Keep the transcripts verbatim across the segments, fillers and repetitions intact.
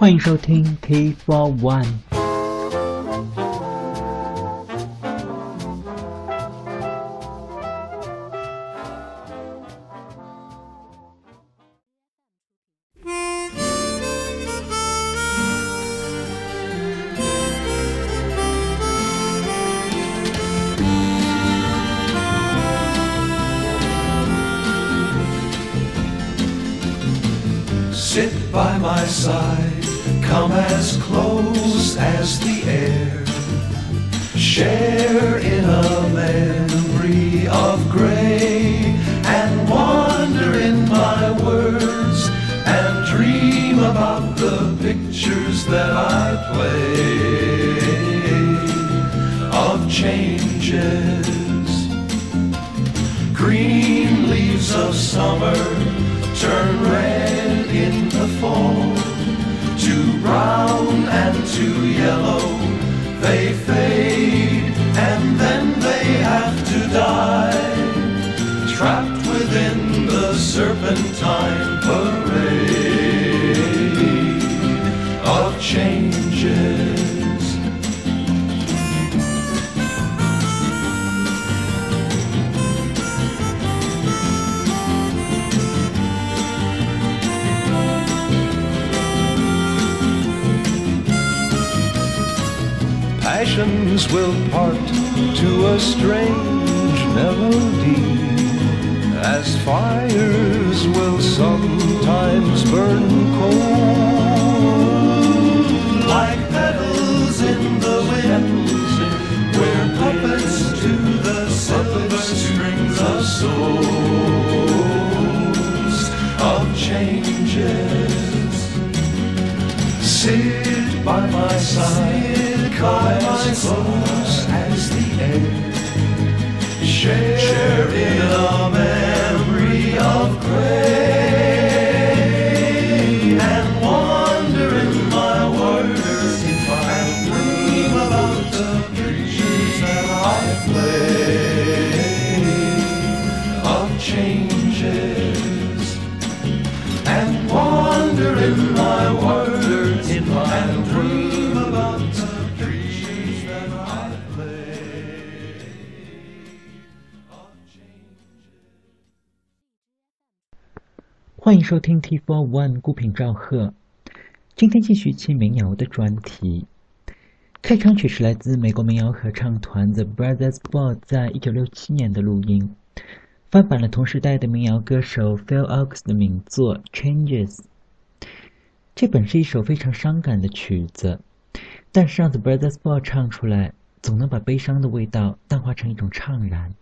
欢迎收听 Tea for One。 Sit by my side, come as close as the air, share in a memory of gray, and wander in my words, and dream about the pictures that I play, of changes. Green leaves of summer turn red in the fall, to brown and to yellow they fade, and then they have to die, trapped within the serpentine parade of changes. Passions will part to a strange melody, as fires will sometimes burn cold, like petals in the wind, we're puppets to the silver strings of souls of changes. Sit by my side, come as close as the air, share in a memory of gray, and wander in my words, and dream about the dreams that I play of changes, and wander in my words, and dream about the欢迎收听 T四十一 孤品赵贺，今天继续其民谣的专题。开场曲是来自美国民谣合唱团 The Brothers Four 在一九六七年的录音，翻版了同时代的民谣歌手 Phil Ochs 的名作 Changes。 这本是一首非常伤感的曲子，但是让 The Brothers Four 唱出来，总能把悲伤的味道淡化成一种怅然。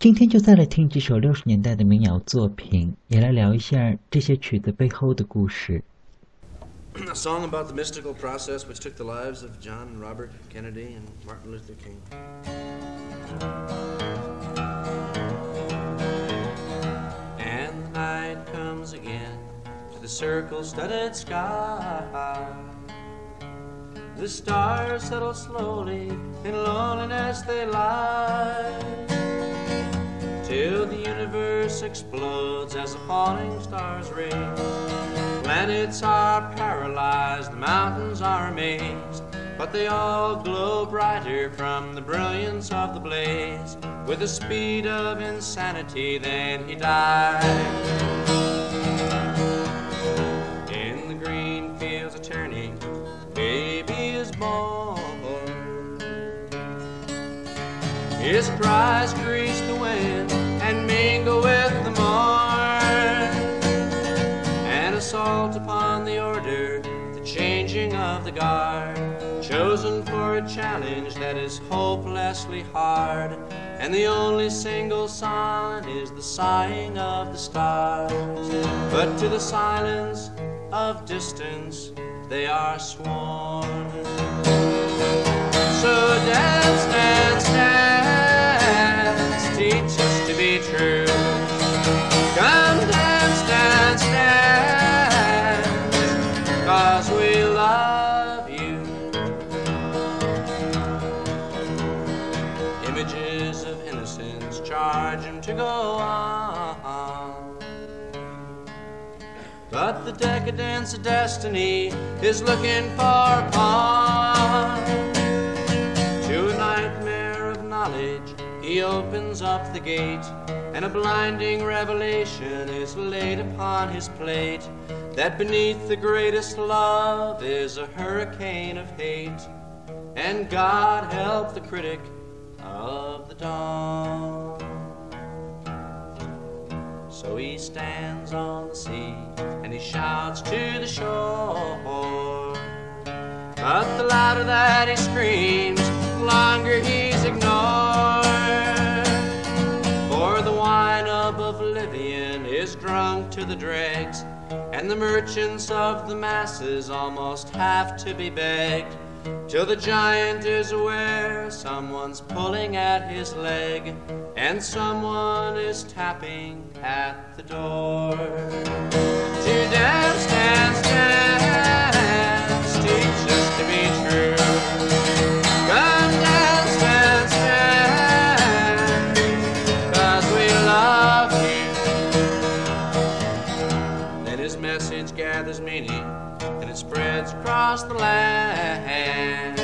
今天就再来听几首六十年代的民谣作品，也来聊一下这些曲子背后的故事。 A song about the mystical process which took the lives of John and Robert Kennedy and Martin Luther King. And the night comes again to the circle-studded sky. The stars settle slowly in loneliness they lie. Till the universe explodes as the falling stars rain. Planets are paralyzed, the mountains are amazed, but they all glow brighter from the brilliance of the blaze. With the speed of insanity, then he died. In the green fields of turning, the baby is born. His cries grease the wind and mingle with the morn, an assault upon the order, the changing of the guard, chosen for a challenge that is hopelessly hard, and the only single sign is the sighing of the stars. But to the silence of distance they are sworn. So dance, dance, dance, teach us to be true. Come dance, dance, dance, 'cause we love you. Images of innocence charge him to go on. But the decadence of destiny is looking far upon. To a nightmare of knowledge, he opens up the gate, and a blinding revelation is laid upon his plate, that beneath the greatest love is a hurricane of hate, and God help the critic of the dawn. So he stands on the sea, and he shouts to the shore. But the louder that he screams, the longer he's ignored. For the wine of oblivion is drunk to the dregs, and the merchants of the masses almost have to be begged, till the giant is aware someone's pulling at his leg, and someone is tapping at the door. To dance, dance, dance, teach us to be true. Come dance, dance, dance, 'cause we love you. Then his message gathers meaning, and it spreads across the land.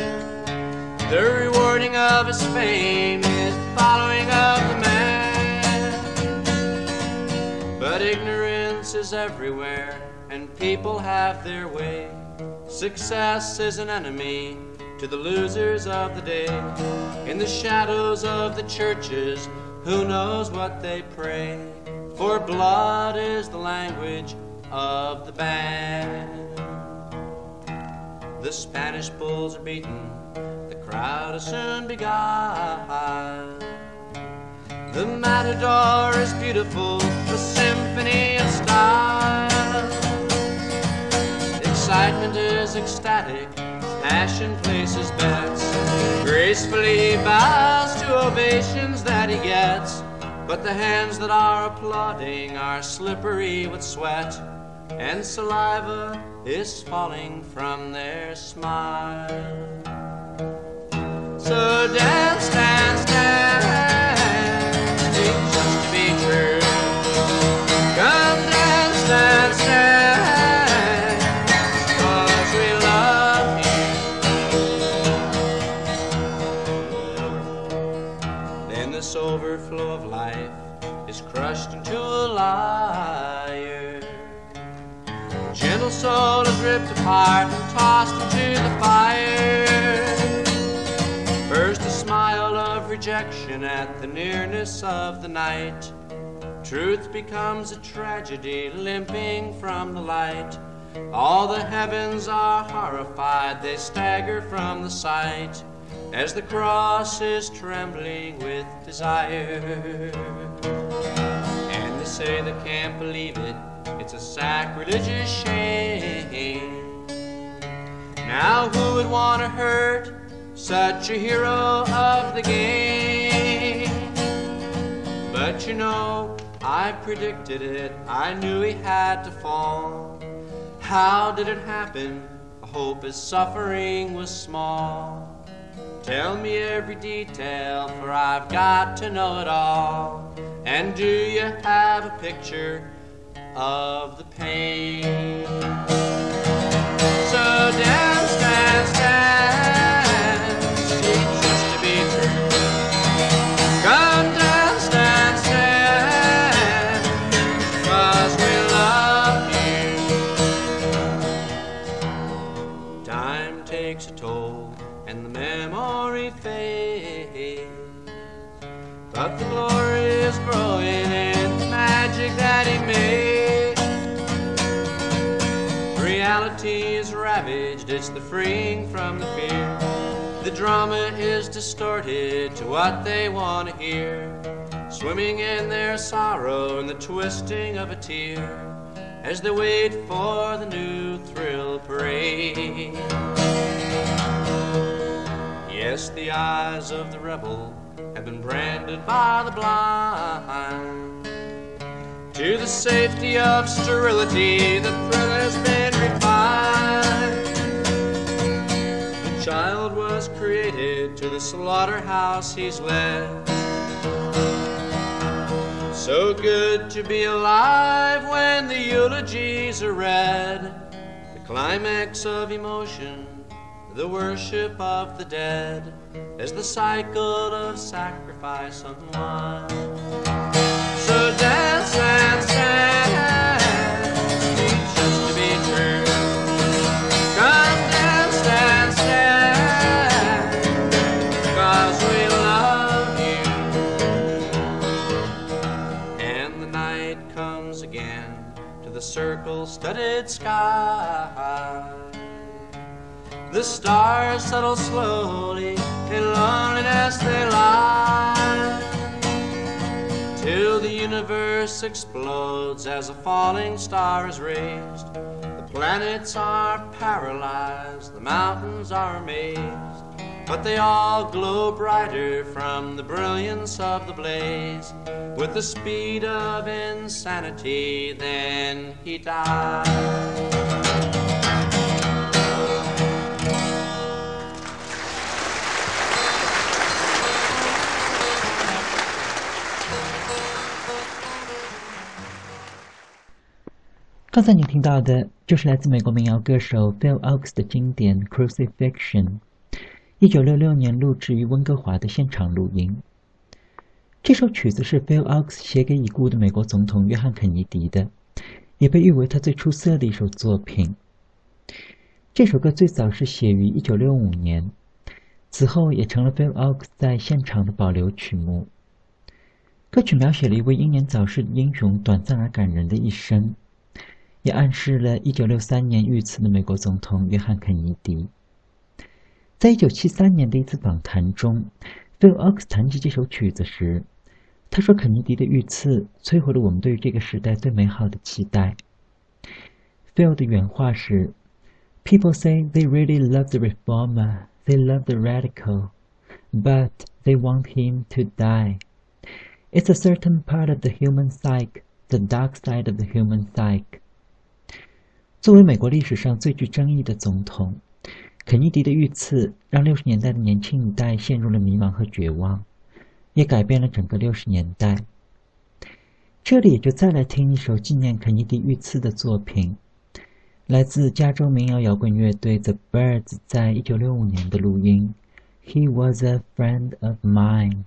The rewarding of his fame is the following of the man. But ignorance is everywhere, and people have their way. Success is an enemy to the losers of the day. In the shadows of the churches, who knows what they pray? For blood is the language of the band. The Spanish bulls are beaten, the crowd is soon beguiled. The matador is beautiful, the symphony of style. Excitement is ecstatic, passion places bets, gracefully bows to ovations that he gets. But the hands that are applauding are slippery with sweat, and saliva is falling from their smile. So dance, dance, dance, teach us to be true. Come dance, dance, dance, 'cause we love you. Then this overflow of life is crushed into a liar. The gentle soul is ripped apart and tossed into the fire. First a smile of rejection at the nearness of the night. Truth becomes a tragedy limping from the light. All the heavens are horrified, they stagger from the sight, as the cross is trembling with desire. And they say they can't believe it, it's a sacrilegious shame. Now who would want to hurt such a hero of the game? But you know, I predicted it, I knew he had to fall. How did it happen? I hope his suffering was small. Tell me every detail, for I've got to know it all. And do you have a picture of the pain? So dance, dance, dance, but the glory is growing in the magic that he made. Reality is ravaged, it's the freeing from the fear. The drama is distorted to what they want to hear, swimming in their sorrow and the twisting of a tear, as they wait for the new thrill parade. Yes, the eyes of the rebel have been branded by the blind. To the safety of sterility, the thrill has been refined. The child was created, to the slaughterhouse he's led. So good to be alive when the eulogies are read, the climax of emotion, the worship of the dead, as the cycle of sacrifice unwinds. So dance and stand. The circle-studded sky, the stars settle slowly, in loneliness they lie, till the universe explodes as a falling star is raised. The planets are paralyzed, the mountains are amazed, but they all glow brighter from the brilliance of the blaze. With the speed of insanity, then he died.刚才你听到的就是来自美国民谣歌手 Phil Ochs 的经典 Crucifixion，一九六六年录制于温哥华的现场录音。这首曲子是 Phil Ochs 写给已故的美国总统约翰肯尼迪的，也被誉为他最出色的一首作品。这首歌最早是写于一九六五年，此后也成了 Phil Ochs 在现场的保留曲目。歌曲描写了一位英年早逝的英雄短暂而感人的一生，也暗示了一九六三年遇刺的美国总统约翰肯尼迪。在一九七三年的一次访谈中， Phil Ochs 谈及这首曲子时，他说肯尼迪的遇刺摧毁了我们对于这个时代最美好的期待。 Phil 的原话是 People say they really love the reformer, they love the radical, but they want him to die. It's a certain part of the human psyche, the dark side of the human psyche. 作为美国历史上最具争议的总统，肯尼迪的遇刺让六十年代的年轻一代陷入了迷茫和绝望，也改变了整个六十年代。这里也就再来听一首纪念肯尼迪遇刺的作品，来自加州民谣摇滚乐队 The Byrds 在一九六五年的录音 He was a friend of mine。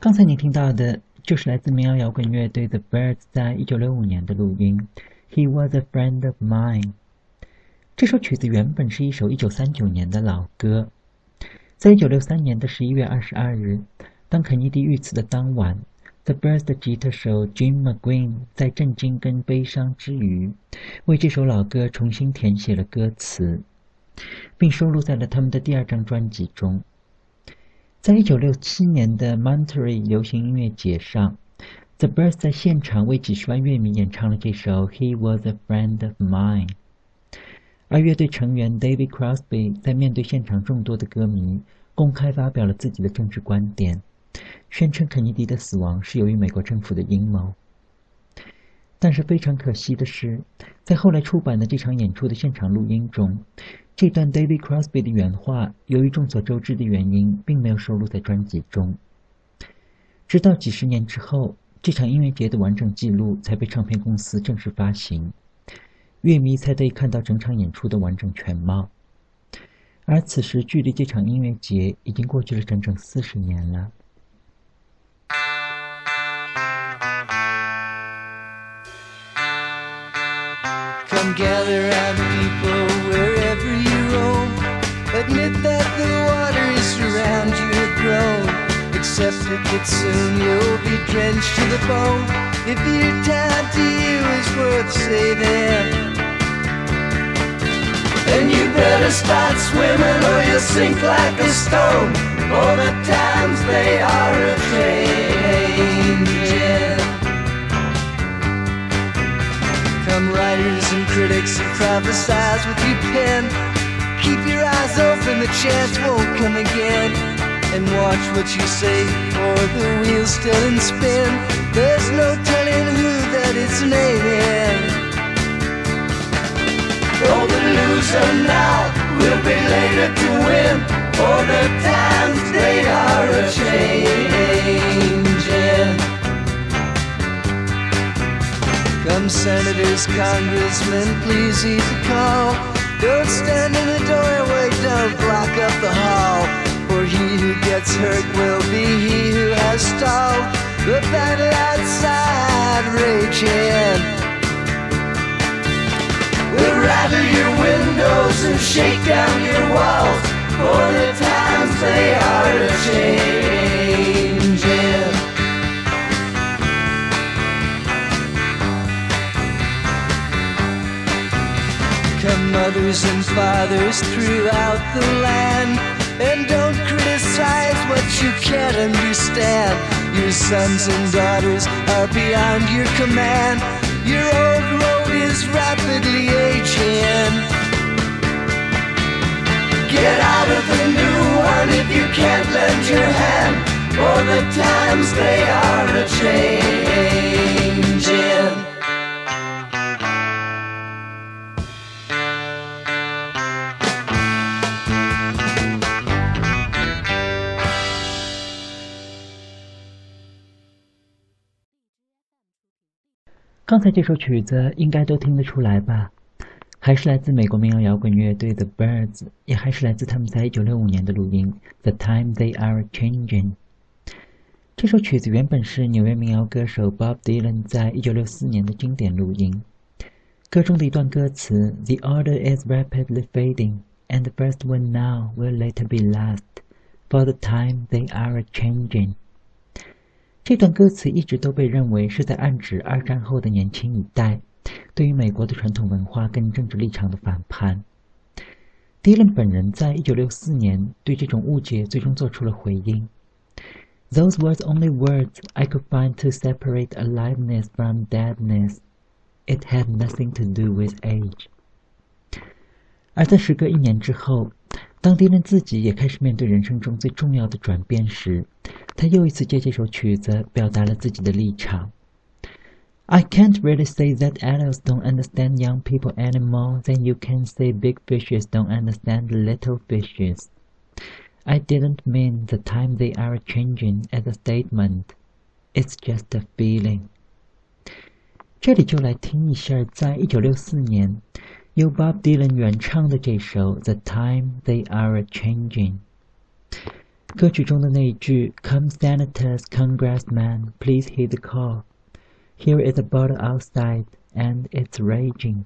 刚才你听到的就是来自民谣摇滚乐队 The Byrds 在一九六五年的录音 He was a friend of mine。 这首曲子原本是一首一九三九年的老歌，在一九六三年的十一月二十二日，当肯尼迪遇刺的当晚， The Byrds 的吉他手 Jim McGuinn 在震惊跟悲伤之余，为这首老歌重新填写了歌词，并收录在了他们的第二张专辑中。在一九六七年的 Monterey 流行音乐节上， The Byrds 在现场为几十万乐迷演唱了这首 He was a friend of mine。 而乐队成员 David Crosby 在面对现场众多的歌迷，公开发表了自己的政治观点，宣称肯尼迪的死亡是由于美国政府的阴谋。但是非常可惜的是，在后来出版的这场演出的现场录音中，这段 David Crosby 的原话，由于众所周知的原因，并没有收录在专辑中。直到几十年之后，这场音乐节的完整记录才被唱片公司正式发行，乐迷才得以看到整场演出的完整全貌。而此时，距离这场音乐节已经过去了整整四十年了。Come gather our people wherever you roam. Admit that the waters around you have grown. Accept it that soon you'll be drenched to the bone. If your time to you is worth saving, then you better start swimming or you'll sink like a stone. For the times they are a changing. Come writers and critics and prophesize with your pen. Keep your eyes open, the chance won't come again. And watch what you say, for the wheel's still in spin. There's no telling who that it's made in. For the loser now will be later to win. For the times they are a changing. Come senators, congressmen, please heed the call. Don't stand in the doorway, don't block up the hall. For he who gets hurt will be he who has stalled. The battle outside raging will rattle your windows and shake down your walls. For the times they are a-changing. Come mothers and fathers throughout the land, and don't criticize what you can't understand. Your sons and daughters are beyond your command. Your old road is rapidly aging. Get out of the new one if you can't lend your hand, for the times they are a-changing.刚才这首曲子应该都听得出来吧，还是来自美国民谣摇滚乐队 The Byrds， 也还是来自他们在一九六五年的录音 The Times They Are A Changing。 这首曲子原本是纽约民谣歌手 Bob Dylan 在一九六四年的经典录音，歌中的一段歌词 The order is rapidly fading, and the first one now will later be last, for the times they are a changing。这段歌词一直都被认为是在暗指二战后的年轻一代对于美国的传统文化跟政治立场的反叛。迪伦本人在一九六四年对这种误解最终做出了回应。Those were the only words I could find to separate aliveness from deadness. It had nothing to do with age. 而在时隔一年之后，当迪伦自己也开始面对人生中最重要的转变时，他又一次借这首曲子表达了自己的立场。 I can't really say that adults don't understand young people any more than you can say big fishes don't understand little fishes. I didn't mean the time they are changing as a statement. It's just a feeling. 这里就来听一下在一九六四年由 Bob Dylan 原唱的这首 The Time They Are A Changing。歌曲中的那一句 Come senators, congressmen, please heed the call. Here is a battle outside, and it's raging.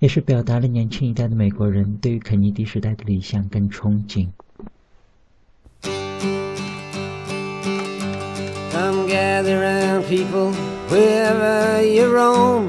也是表达了年轻一代的美国人对于肯尼迪时代的理想跟憧憬。Come gather round people wherever you roam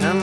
Some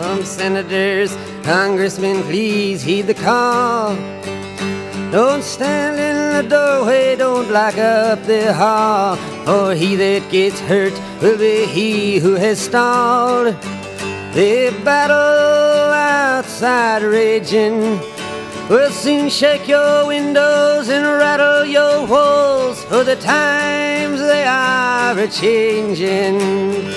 Some senators, congressmen, please heed the call Don't stand in the doorway, don't lock up the hall For he that gets hurt will be he who has stalled The battle outside raging Will soon shake your windows and rattle your walls For the times they are a-changing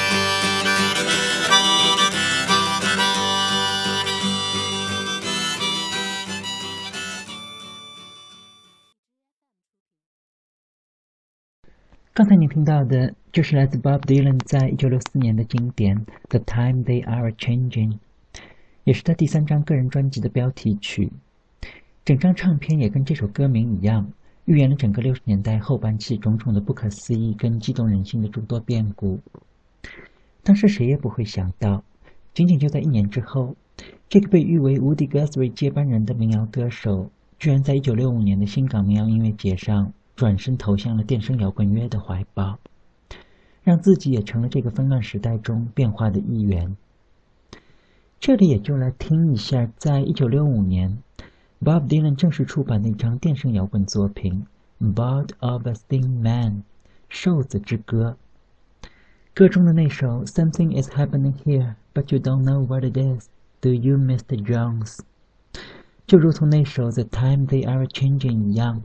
刚才你听到的就是来自 Bob Dylan 在一九六四年的经典 The Times They Are A Changing 也是他第三张个人专辑的标题曲整张唱片也跟这首歌名一样预言了整个六十年代后半期种种的不可思议跟激动人心的诸多变故当时谁也不会想到仅仅就在一年之后这个被誉为 Woodie Guthrie 接班人的民谣歌手居然在一九六五年的新港民谣音乐节上转身投向了电声摇滚乐的怀抱让自己也成了这个纷乱时代中变化的一员这里也就来听一下在一九六五年 Bob Dylan 正式出版的一张电声摇滚作品 Ballad of a Thin Man 瘦子之歌歌中的那首 Something is happening here but you don't know what it is Do you Mr. Jones 就如同那首 The Times They Are A-Changing 一样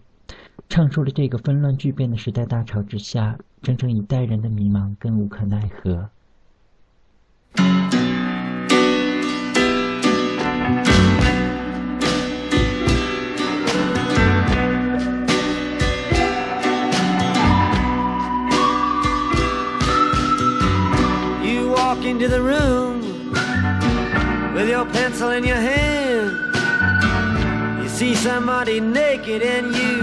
唱出了这个纷乱巨变的时代大潮之下，整整一代人的迷茫跟无可奈何。You walk into the room with your pencil in your hand. You see somebody naked and you.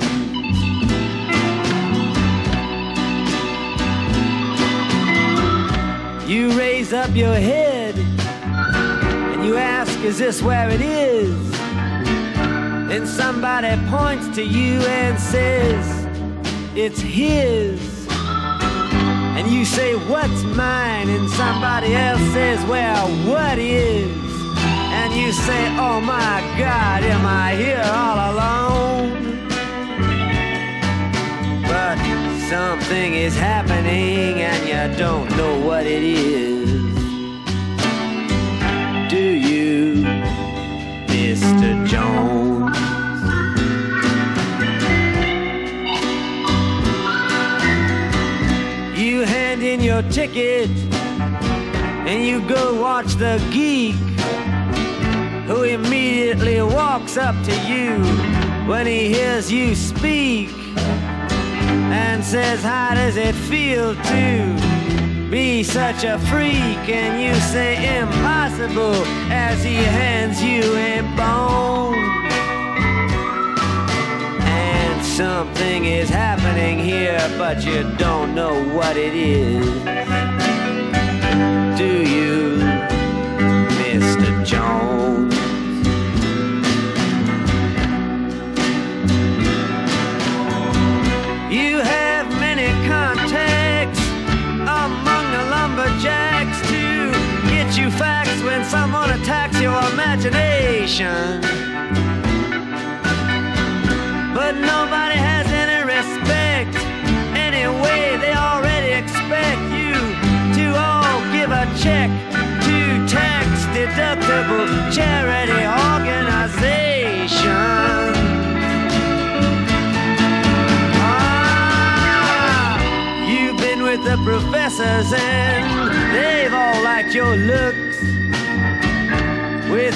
You raise up your head and you ask, is this where it is? And somebody points to you and says, it's his. And you say, what's mine? And somebody else says, well, what is? And you say, oh my God, am I here all alone? But something is happening and you don't know what it is. Do you, Mister Jones? You hand in your ticket and you go watch the geek, who immediately walks up to you when he hears you speak and says, how does it feel to be such a freak? And you say, impossible, as he hands you a bone. And something is happening here, but you don't know what it is. Do you, Mister Jones? You have many contacts among the lumberjacks to get you facts when someone attacks your imagination. But nobody has any respect. Anyway, they already expect you to all give a check to tax-deductible charity organizations. The professors and they've all liked your looks. With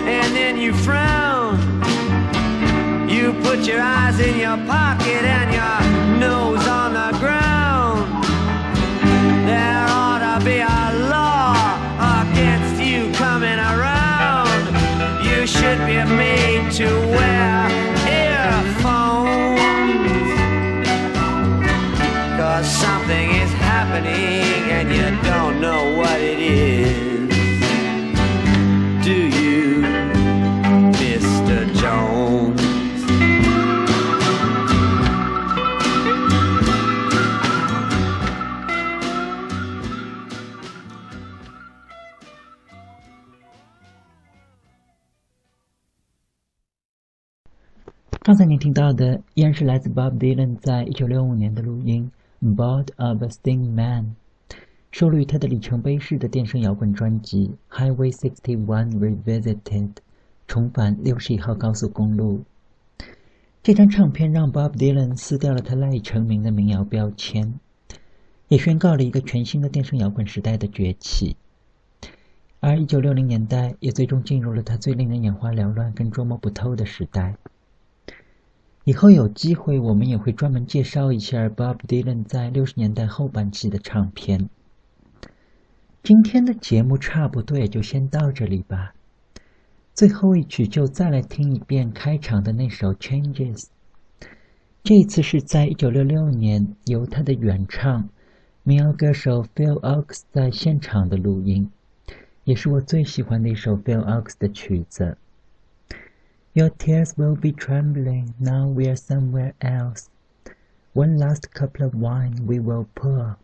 And then you frown. You put your eyes in your pocket and your nose on the ground. There ought to be a law against you coming around. You should be made to wear earphones. 'Cause something is happening and you don't know what it is. Do you, Mister Jones? Bob Dylan 在一九六五年的录音《Bored of a Sting Man》，收录于他的里程碑式的电声摇滚专辑《Highway sixty-one Revisited》重返六十一号高速公路。这张唱片让 Bob Dylan 撕掉了他赖以成名的民谣标签，也宣告了一个全新的电声摇滚时代的崛起。而一九六零年代也最终进入了他最令人眼花缭乱跟捉摸不透的时代。以后有机会我们也会专门介绍一下 Bob Dylan 在六十年代后半期的唱片。今天的节目差不多也就先到这里吧。最后一曲就再来听一遍开场的那首 Changes。这一次是在一九六六年由他的原唱民谣歌手 Phil Ochs 在现场的录音，也是我最喜欢的一首 Phil Ochs 的曲子。Your tears will be trembling, now we're somewhere else. One last cup of wine we will pour,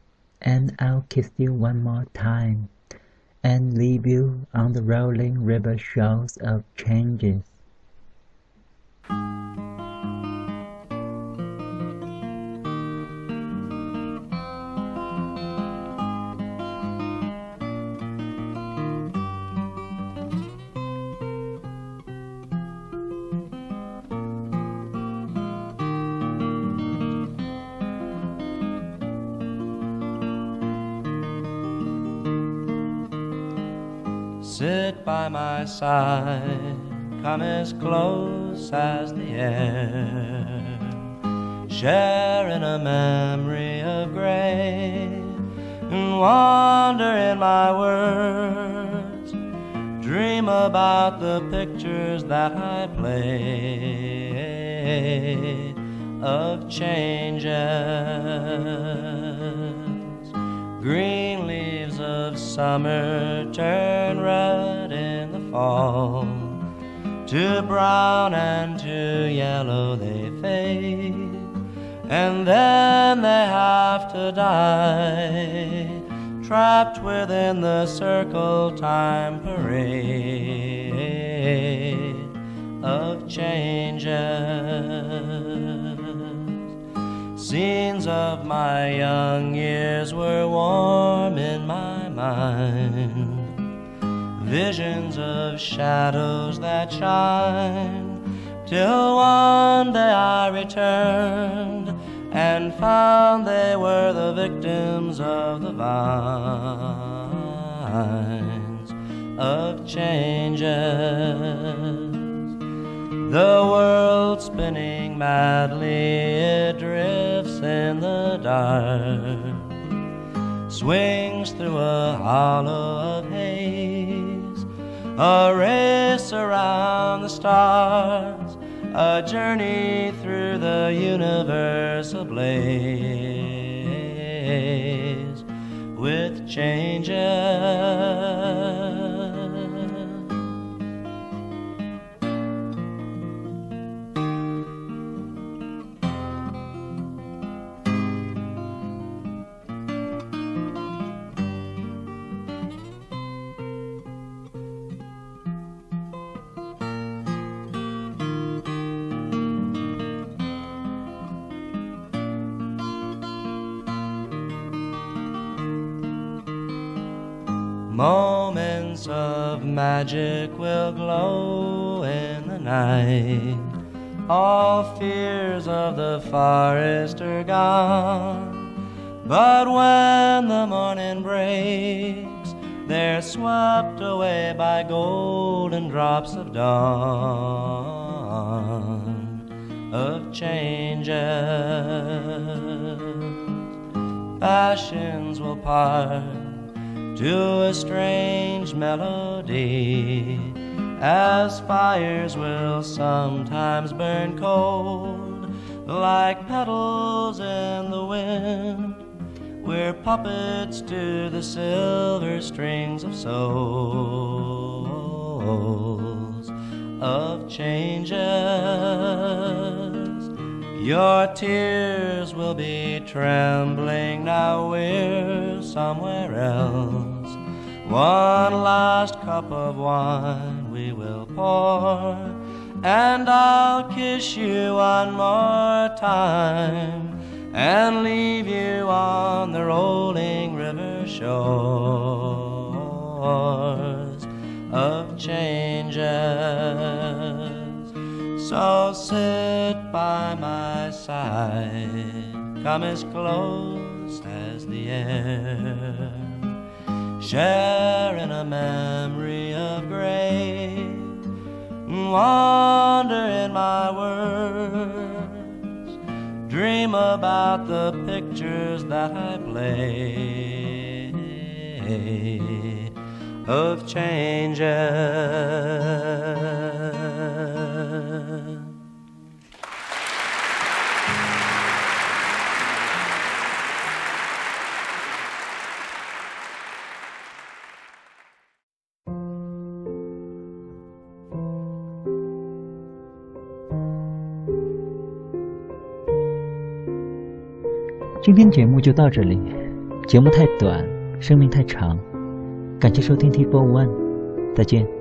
and I'll kiss you one more time, and leave you on the rolling river shores of changes. Sit by my side, come as close as the air, sharing a memory of gray, and wander in my words, dream about the pictures that I play of changes. Green leaves of summer turn red in the fall, to brown and to yellow they fade, and then they have to die, trapped within the circle time parade of changes. Scenes of my young years were warm in my mind, visions of shadows that shine, till one day I returned and found they were the victims of the vines of changes. The world spinning madly, it drifts in the dark, swings through a hollow of haze, a race around the stars, a journey through the universe ablaze with changes. Moments of magic will glow in the night, all fears of the forest are gone, but when the morning breaks, they're swept away by golden drops of dawn, of changes. Passions will part to a strange melody, as fires will sometimes burn cold, like petals in the wind, we're puppets to the silver strings of souls of changes. Your tears will be trembling, now we're somewhere else. One last cup of wine we will pour, and I'll kiss you one more time and leave you on the rolling river shores of changes. So sit by my side, come as close as the air, share in a memory of grace, wander in my world. Dream about the pictures that I play of changes.今天节目就到这里，节目太短，生命太长，感谢收听Tea for One，再见。